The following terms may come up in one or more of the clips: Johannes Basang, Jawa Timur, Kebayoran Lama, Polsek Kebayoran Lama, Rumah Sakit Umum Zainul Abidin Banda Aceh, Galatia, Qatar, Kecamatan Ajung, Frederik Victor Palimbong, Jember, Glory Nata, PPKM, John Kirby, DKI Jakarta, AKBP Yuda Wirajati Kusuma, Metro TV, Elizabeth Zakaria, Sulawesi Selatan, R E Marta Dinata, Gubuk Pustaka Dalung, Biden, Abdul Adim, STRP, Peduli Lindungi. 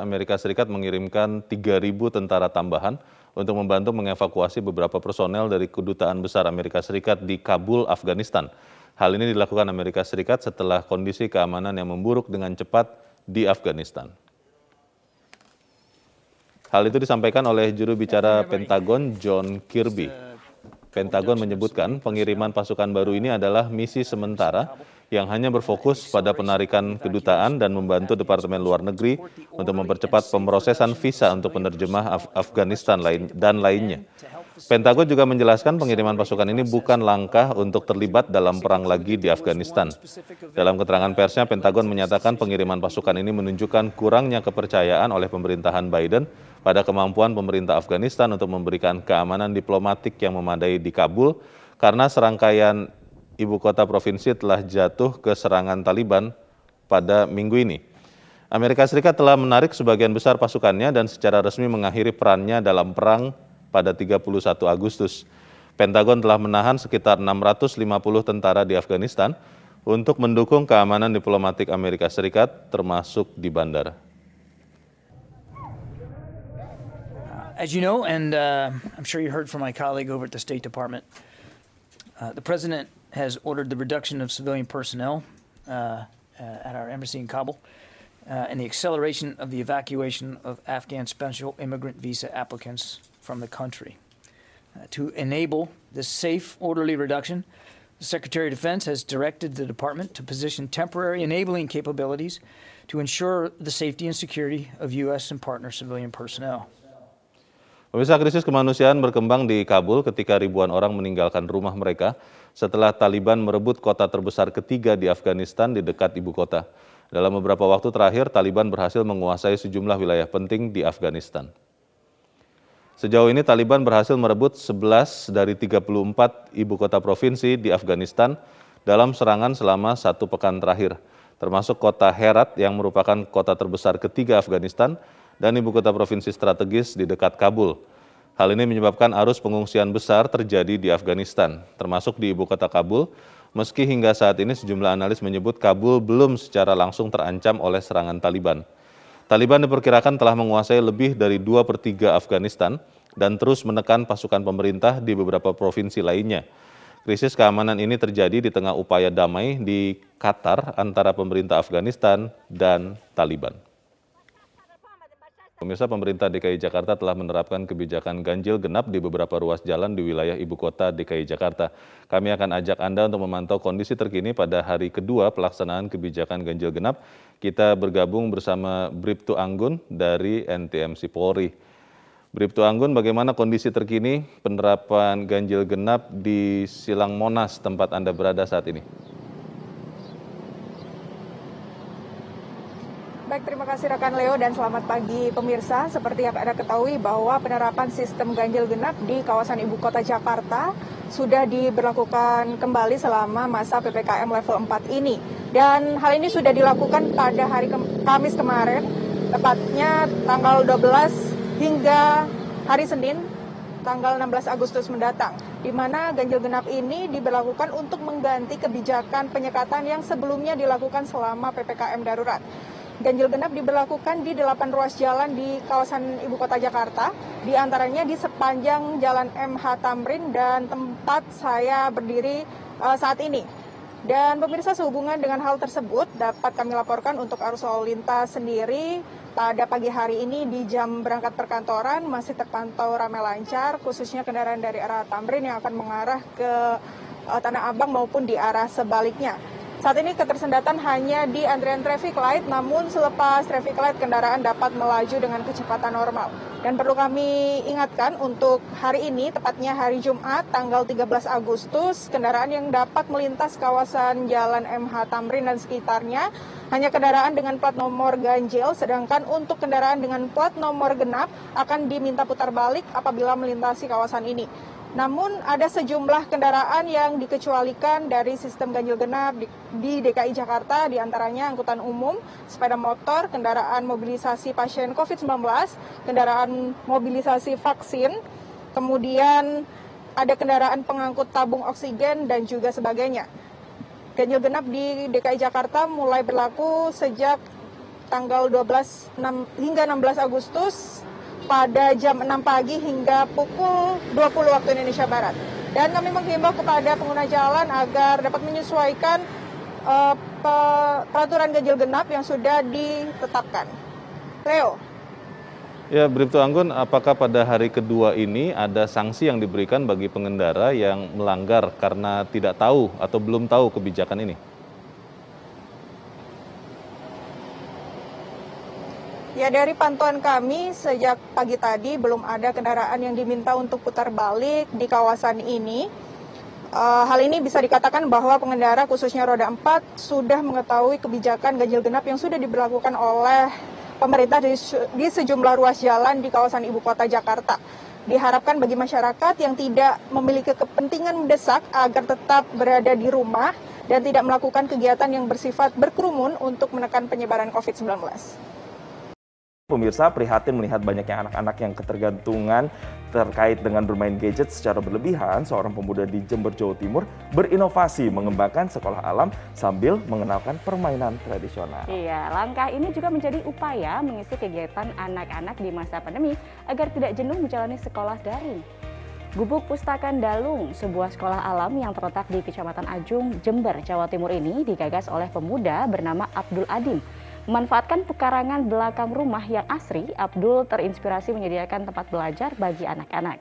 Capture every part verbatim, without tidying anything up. Amerika Serikat mengirimkan tiga ribu tentara tambahan untuk membantu mengevakuasi beberapa personel dari kedutaan besar Amerika Serikat di Kabul, Afghanistan. Hal ini dilakukan Amerika Serikat setelah kondisi keamanan yang memburuk dengan cepat di Afghanistan. Hal itu disampaikan oleh juru bicara Pentagon, John Kirby. Pentagon menyebutkan pengiriman pasukan baru ini adalah misi sementara yang hanya berfokus pada penarikan kedutaan dan membantu Departemen Luar Negeri untuk mempercepat pemrosesan visa untuk penerjemah Af Afghanistan lain dan lainnya. Pentagon juga menjelaskan pengiriman pasukan ini bukan langkah untuk terlibat dalam perang lagi di Afghanistan. Dalam keterangan persnya, Pentagon menyatakan pengiriman pasukan ini menunjukkan kurangnya kepercayaan oleh pemerintahan Biden pada kemampuan pemerintah Afghanistan untuk memberikan keamanan diplomatik yang memadai di Kabul karena serangkaian ibu kota provinsi telah jatuh ke serangan Taliban pada minggu ini. Amerika Serikat telah menarik sebagian besar pasukannya dan secara resmi mengakhiri perannya dalam perang pada tiga puluh satu Agustus. Pentagon telah menahan sekitar enam ratus lima puluh tentara di Afghanistan untuk mendukung keamanan diplomatik Amerika Serikat, termasuk di bandara. As you know, and uh, I'm sure you heard from my colleague over at the State Department, uh, the President has ordered the reduction of civilian personnel uh, uh, at our embassy in Kabul uh, and the acceleration of the evacuation of Afghan special immigrant visa applicants from the country. Uh, to enable this safe, orderly reduction, the Secretary of Defense has directed the department to position temporary enabling capabilities to ensure the safety and security of U S and partner civilian personnel. Pemirsa, krisis kemanusiaan berkembang di Kabul ketika ribuan orang meninggalkan rumah mereka setelah Taliban merebut kota terbesar ketiga di Afghanistan di dekat ibu kota. Dalam beberapa waktu terakhir, Taliban berhasil menguasai sejumlah wilayah penting di Afghanistan. Sejauh ini Taliban berhasil merebut sebelas dari tiga puluh empat ibu kota provinsi di Afghanistan dalam serangan selama satu pekan terakhir, termasuk kota Herat yang merupakan kota terbesar ketiga Afghanistan dan ibu kota provinsi strategis di dekat Kabul. Hal ini menyebabkan arus pengungsian besar terjadi di Afghanistan, termasuk di ibu kota Kabul, meski hingga saat ini sejumlah analis menyebut Kabul belum secara langsung terancam oleh serangan Taliban. Taliban diperkirakan telah menguasai lebih dari dua per tiga Afghanistan dan terus menekan pasukan pemerintah di beberapa provinsi lainnya. Krisis keamanan ini terjadi di tengah upaya damai di Qatar antara pemerintah Afghanistan dan Taliban. Pemirsa, pemerintah D K I Jakarta telah menerapkan kebijakan ganjil genap di beberapa ruas jalan di wilayah ibu kota D K I Jakarta. Kami akan ajak Anda untuk memantau kondisi terkini pada hari kedua pelaksanaan kebijakan ganjil genap. Kita bergabung bersama Briptu Anggun dari N T M C Polri. Briptu Anggun, bagaimana kondisi terkini penerapan ganjil genap di Silang Monas tempat Anda berada saat ini? Baik, terima kasih rekan Leo dan selamat pagi pemirsa. Seperti yang Anda ketahui bahwa penerapan sistem ganjil genap di kawasan ibu kota Jakarta sudah diberlakukan kembali selama masa P P K M level empat ini. Dan hal ini sudah dilakukan pada hari Kamis kemarin, tepatnya tanggal dua belas hingga hari Senin, tanggal enam belas Agustus mendatang. Di mana ganjil genap ini diberlakukan untuk mengganti kebijakan penyekatan yang sebelumnya dilakukan selama P P K M darurat. Ganjil genap diberlakukan di delapan ruas jalan di kawasan ibu kota Jakarta, di antaranya di sepanjang jalan M H Thamrin dan tempat saya berdiri uh, saat ini. Dan pemirsa, sehubungan dengan hal tersebut dapat kami laporkan untuk arus lalu lintas sendiri pada pagi hari ini di jam berangkat perkantoran masih terpantau ramai lancar, khususnya kendaraan dari arah Thamrin yang akan mengarah ke uh, Tanah Abang maupun di arah sebaliknya. Saat ini ketersendatan hanya di antrian traffic light, namun selepas traffic light kendaraan dapat melaju dengan kecepatan normal. Dan perlu kami ingatkan untuk hari ini, tepatnya hari Jumat, tanggal tiga belas Agustus, kendaraan yang dapat melintas kawasan Jalan M H Thamrin dan sekitarnya hanya kendaraan dengan plat nomor ganjil, sedangkan untuk kendaraan dengan plat nomor genap akan diminta putar balik apabila melintasi kawasan ini. Namun ada sejumlah kendaraan yang dikecualikan dari sistem ganjil genap di D K I Jakarta, diantaranya angkutan umum, sepeda motor, kendaraan mobilisasi pasien COVID sembilan belas, kendaraan mobilisasi vaksin, kemudian ada kendaraan pengangkut tabung oksigen dan juga sebagainya. Ganjil genap di D K I Jakarta mulai berlaku sejak tanggal dua belas hingga enam belas Agustus pada jam enam pagi hingga pukul dua puluh waktu Indonesia Barat. Dan kami menghimbau kepada pengguna jalan agar dapat menyesuaikan uh, peraturan ganjil genap yang sudah ditetapkan. Leo. Ya, Briptu Anggun, apakah pada hari kedua ini ada sanksi yang diberikan bagi pengendara yang melanggar karena tidak tahu atau belum tahu kebijakan ini? Ya, dari pantauan kami sejak pagi tadi belum ada kendaraan yang diminta untuk putar balik di kawasan ini. E, hal ini bisa dikatakan bahwa pengendara khususnya roda empat sudah mengetahui kebijakan ganjil genap yang sudah diberlakukan oleh pemerintah di, di sejumlah ruas jalan di kawasan ibu kota Jakarta. Diharapkan bagi masyarakat yang tidak memiliki kepentingan mendesak agar tetap berada di rumah dan tidak melakukan kegiatan yang bersifat berkerumun untuk menekan penyebaran covid sembilan belas. Pemirsa prihatin melihat banyaknya anak-anak yang ketergantungan terkait dengan bermain gadget secara berlebihan. Seorang pemuda di Jember, Jawa Timur berinovasi mengembangkan sekolah alam sambil mengenalkan permainan tradisional. Iya, langkah ini juga menjadi upaya mengisi kegiatan anak-anak di masa pandemi agar tidak jenuh menjalani sekolah daring. Gubuk Pustaka Dalung, sebuah sekolah alam yang terletak di Kecamatan Ajung, Jember, Jawa Timur ini digagas oleh pemuda bernama Abdul Adim. Memanfaatkan pekarangan belakang rumah yang asri, Abdul terinspirasi menyediakan tempat belajar bagi anak-anak.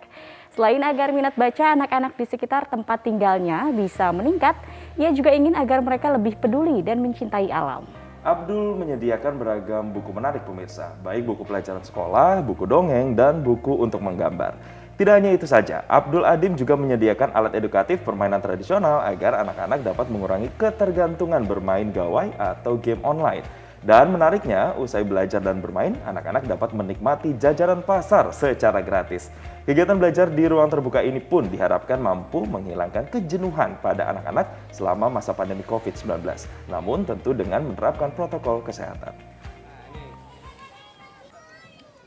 Selain agar minat baca anak-anak di sekitar tempat tinggalnya bisa meningkat, ia juga ingin agar mereka lebih peduli dan mencintai alam. Abdul menyediakan beragam buku menarik pemirsa, baik buku pelajaran sekolah, buku dongeng, dan buku untuk menggambar. Tidak hanya itu saja, Abdul Adim juga menyediakan alat edukatif permainan tradisional agar anak-anak dapat mengurangi ketergantungan bermain gawai atau game online. Dan menariknya, usai belajar dan bermain, anak-anak dapat menikmati jajanan pasar secara gratis. Kegiatan belajar di ruang terbuka ini pun diharapkan mampu menghilangkan kejenuhan pada anak-anak selama masa pandemi covid sembilan belas. Namun tentu dengan menerapkan protokol kesehatan.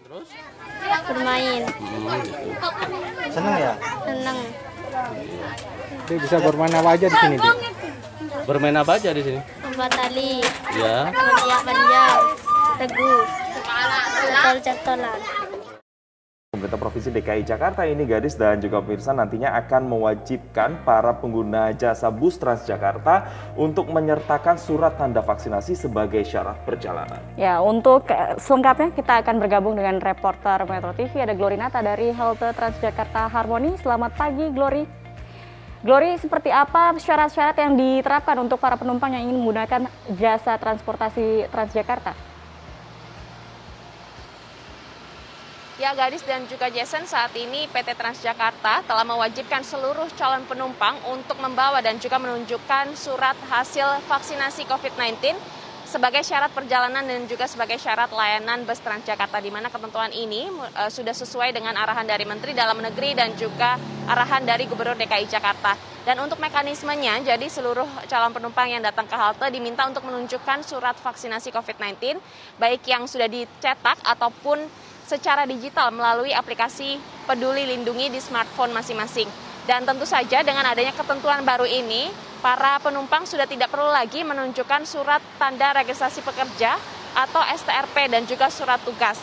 Terus? Bermain. Hmm. Senang ya? Senang. Dia bisa bermain apa aja di sini? Dia? Bermain apa aja di sini? Lompat tali, ya. Lompat panjang, teguh, catol-catolan. Pemerintah Provinsi D K I Jakarta ini, gadis dan juga pemirsa, nantinya akan mewajibkan para pengguna jasa bus Transjakarta untuk menyertakan surat tanda vaksinasi sebagai syarat perjalanan. Ya, untuk selengkapnya kita akan bergabung dengan reporter Metro T V, ada Glory Nata dari Halte Transjakarta Harmoni. Selamat pagi, Glory. Glory, seperti apa syarat-syarat yang diterapkan untuk para penumpang yang ingin menggunakan jasa transportasi Transjakarta? Ya, Gadis dan juga Jason, saat ini P T Transjakarta telah mewajibkan seluruh calon penumpang untuk membawa dan juga menunjukkan surat hasil vaksinasi covid sembilan belas sebagai syarat perjalanan dan juga sebagai syarat layanan bus Transjakarta, di mana ketentuan ini uh, sudah sesuai dengan arahan dari Menteri Dalam Negeri dan juga arahan dari Gubernur D K I Jakarta. Dan untuk mekanismenya, jadi seluruh calon penumpang yang datang ke halte diminta untuk menunjukkan surat vaksinasi covid sembilan belas, baik yang sudah dicetak ataupun secara digital melalui aplikasi Peduli Lindungi di smartphone masing-masing. Dan tentu saja dengan adanya ketentuan baru ini, para penumpang sudah tidak perlu lagi menunjukkan surat tanda registrasi pekerja atau S T R P dan juga surat tugas.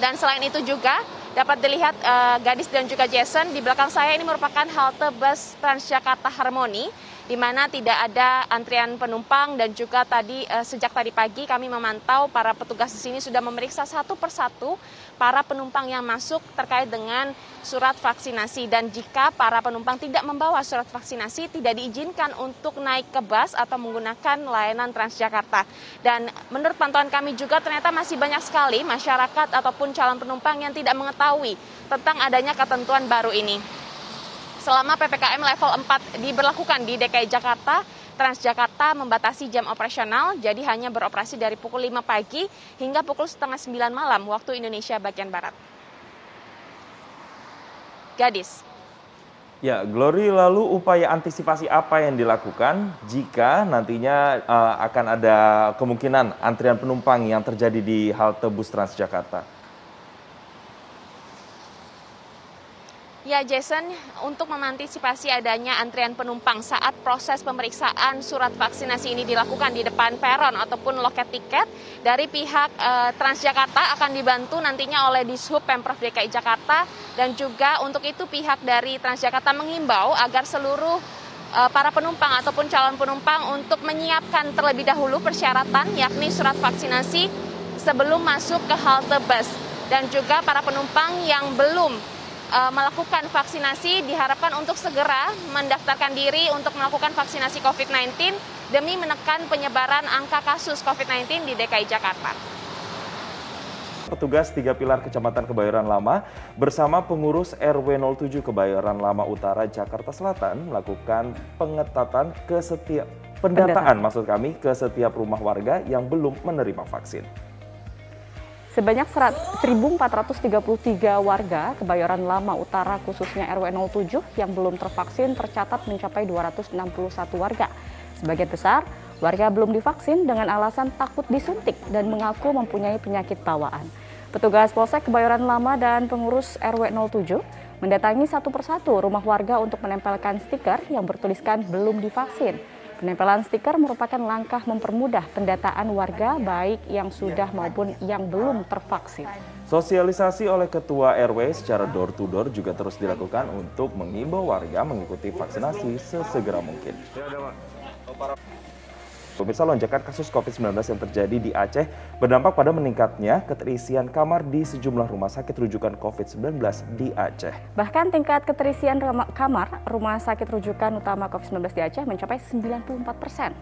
Dan selain itu juga dapat dilihat uh, Gadis dan juga Jason, di belakang saya ini merupakan halte bus Transjakarta Harmoni, di mana tidak ada antrian penumpang dan juga tadi uh, sejak tadi pagi kami memantau para petugas di sini sudah memeriksa satu persatu para penumpang yang masuk terkait dengan surat vaksinasi. Dan jika para penumpang tidak membawa surat vaksinasi, tidak diizinkan untuk naik ke bus atau menggunakan layanan Transjakarta. Dan menurut pantauan kami juga ternyata masih banyak sekali masyarakat ataupun calon penumpang yang tidak mengetahui tentang adanya ketentuan baru ini. Selama P P K M level empat diberlakukan di D K I Jakarta, Transjakarta membatasi jam operasional, jadi hanya beroperasi dari pukul lima pagi hingga pukul setengah sembilan malam waktu Indonesia bagian Barat. Gadis. Ya, Glory, lalu upaya antisipasi apa yang dilakukan jika nantinya uh, akan ada kemungkinan antrian penumpang yang terjadi di halte bus Transjakarta? Ya Jason, untuk mengantisipasi adanya antrian penumpang saat proses pemeriksaan surat vaksinasi ini dilakukan di depan peron ataupun loket tiket, dari pihak eh, Transjakarta akan dibantu nantinya oleh Dishub Pemprov D K I Jakarta, dan juga untuk itu pihak dari Transjakarta mengimbau agar seluruh eh, para penumpang ataupun calon penumpang untuk menyiapkan terlebih dahulu persyaratan, yakni surat vaksinasi sebelum masuk ke halte bus, dan juga para penumpang yang belum melakukan vaksinasi diharapkan untuk segera mendaftarkan diri untuk melakukan vaksinasi COVID sembilan belas demi menekan penyebaran angka kasus COVID sembilan belas di D K I Jakarta. Petugas tiga pilar Kecamatan Kebayoran Lama bersama pengurus R W nol tujuh Kebayoran Lama Utara Jakarta Selatan melakukan pengetatan ke setiap pendataan, pendataan. maksud kami ke setiap rumah warga yang belum menerima vaksin. Sebanyak seribu empat ratus tiga puluh tiga warga Kebayoran Lama Utara khususnya R W nol tujuh yang belum tervaksin tercatat mencapai dua ratus enam puluh satu warga. Sebagian besar warga belum divaksin dengan alasan takut disuntik dan mengaku mempunyai penyakit bawaan. Petugas Polsek Kebayoran Lama dan pengurus R W nol tujuh mendatangi satu persatu rumah warga untuk menempelkan stiker yang bertuliskan belum divaksin. Penempelan stiker merupakan langkah mempermudah pendataan warga baik yang sudah maupun yang belum tervaksin. Sosialisasi oleh Ketua R W secara door-to-door juga terus dilakukan untuk mengimbau warga mengikuti vaksinasi sesegera mungkin. Pemirsa, lonjakan kasus COVID sembilan belas yang terjadi di Aceh berdampak pada meningkatnya keterisian kamar di sejumlah rumah sakit rujukan COVID sembilan belas di Aceh. Bahkan tingkat keterisian kamar rumah sakit rujukan utama COVID sembilan belas di Aceh mencapai sembilan puluh empat persen.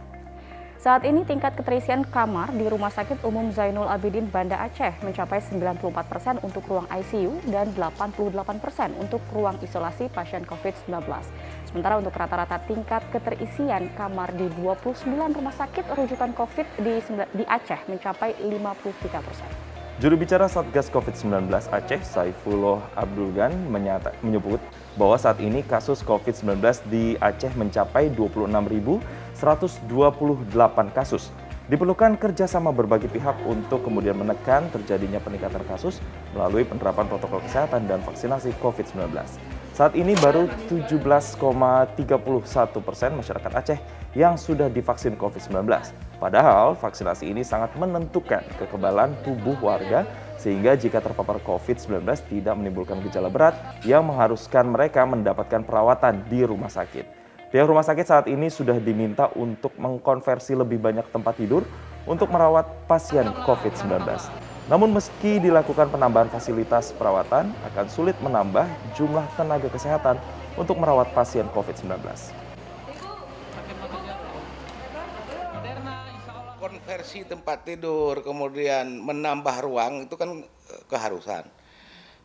Saat ini tingkat keterisian kamar di Rumah Sakit Umum Zainul Abidin Banda Aceh mencapai sembilan puluh empat persen untuk ruang I C U dan delapan puluh delapan persen untuk ruang isolasi pasien COVID sembilan belas. Sementara untuk rata-rata tingkat keterisian kamar di dua puluh sembilan rumah sakit rujukan COVID di, di Aceh mencapai lima puluh tiga persen. Juru bicara Satgas COVID sembilan belas Aceh, Saifullah Abdulgan, menyata, menyebut bahwa saat ini kasus COVID sembilan belas di Aceh mencapai dua puluh enam ribu seratus dua puluh delapan kasus. Diperlukan kerjasama berbagai pihak untuk kemudian menekan terjadinya peningkatan kasus melalui penerapan protokol kesehatan dan vaksinasi COVID sembilan belas. Saat ini baru tujuh belas koma tiga satu persen masyarakat Aceh yang sudah divaksin COVID sembilan belas. Padahal vaksinasi ini sangat menentukan kekebalan tubuh warga, sehingga jika terpapar COVID sembilan belas tidak menimbulkan gejala berat yang mengharuskan mereka mendapatkan perawatan di rumah sakit. Pihak rumah sakit saat ini sudah diminta untuk mengkonversi lebih banyak tempat tidur untuk merawat pasien COVID sembilan belas. Namun meski dilakukan penambahan fasilitas perawatan, akan sulit menambah jumlah tenaga kesehatan untuk merawat pasien COVID sembilan belas. Konversi tempat tidur, kemudian menambah ruang, itu kan keharusan.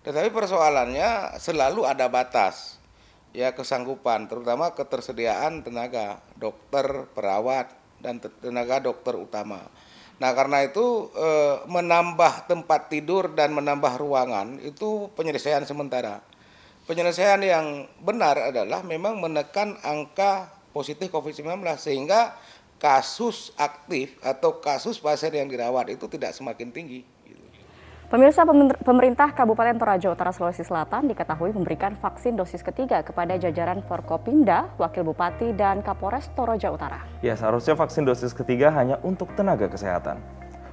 Tetapi persoalannya selalu ada batas, ya, kesanggupan, terutama ketersediaan tenaga dokter, perawat, dan tenaga dokter utama. Nah, karena itu menambah tempat tidur dan menambah ruangan itu penyelesaian sementara. Penyelesaian yang benar adalah memang menekan angka positif COVID sembilan belas sehingga kasus aktif atau kasus pasien yang dirawat itu tidak semakin tinggi. Pemirsa, pemerintah Kabupaten Toraja Utara Sulawesi Selatan diketahui memberikan vaksin dosis ketiga kepada jajaran Forkopinda, Wakil Bupati, dan Kapolres Toraja Utara. Ya, seharusnya vaksin dosis ketiga hanya untuk tenaga kesehatan.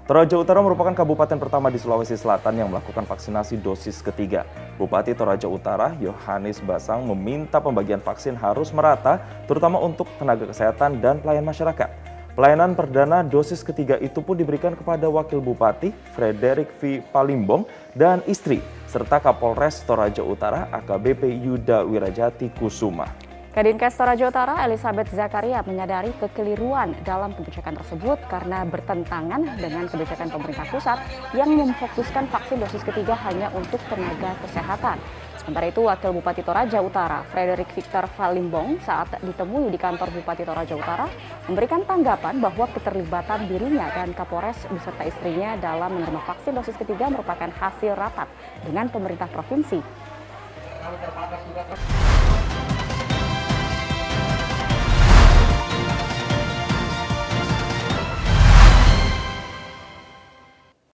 Toraja Utara merupakan kabupaten pertama di Sulawesi Selatan yang melakukan vaksinasi dosis ketiga. Bupati Toraja Utara, Johannes Basang, meminta pembagian vaksin harus merata, terutama untuk tenaga kesehatan dan pelayan masyarakat. Pelayanan perdana dosis ketiga itu pun diberikan kepada Wakil Bupati Frederik Victor Palimbong dan istri, serta Kapolres Toraja Utara A K B P Yuda Wirajati Kusuma. Kadinkes Toraja Utara Elizabeth Zakaria menyadari kekeliruan dalam kebijakan tersebut karena bertentangan dengan kebijakan pemerintah pusat yang memfokuskan vaksin dosis ketiga hanya untuk tenaga kesehatan. Sementara itu, Wakil Bupati Toraja Utara, Frederik Victor Palimbong, saat ditemui di kantor Bupati Toraja Utara, memberikan tanggapan bahwa keterlibatan dirinya dan Kapolres beserta istrinya dalam menerima vaksin dosis ketiga merupakan hasil rapat dengan pemerintah provinsi.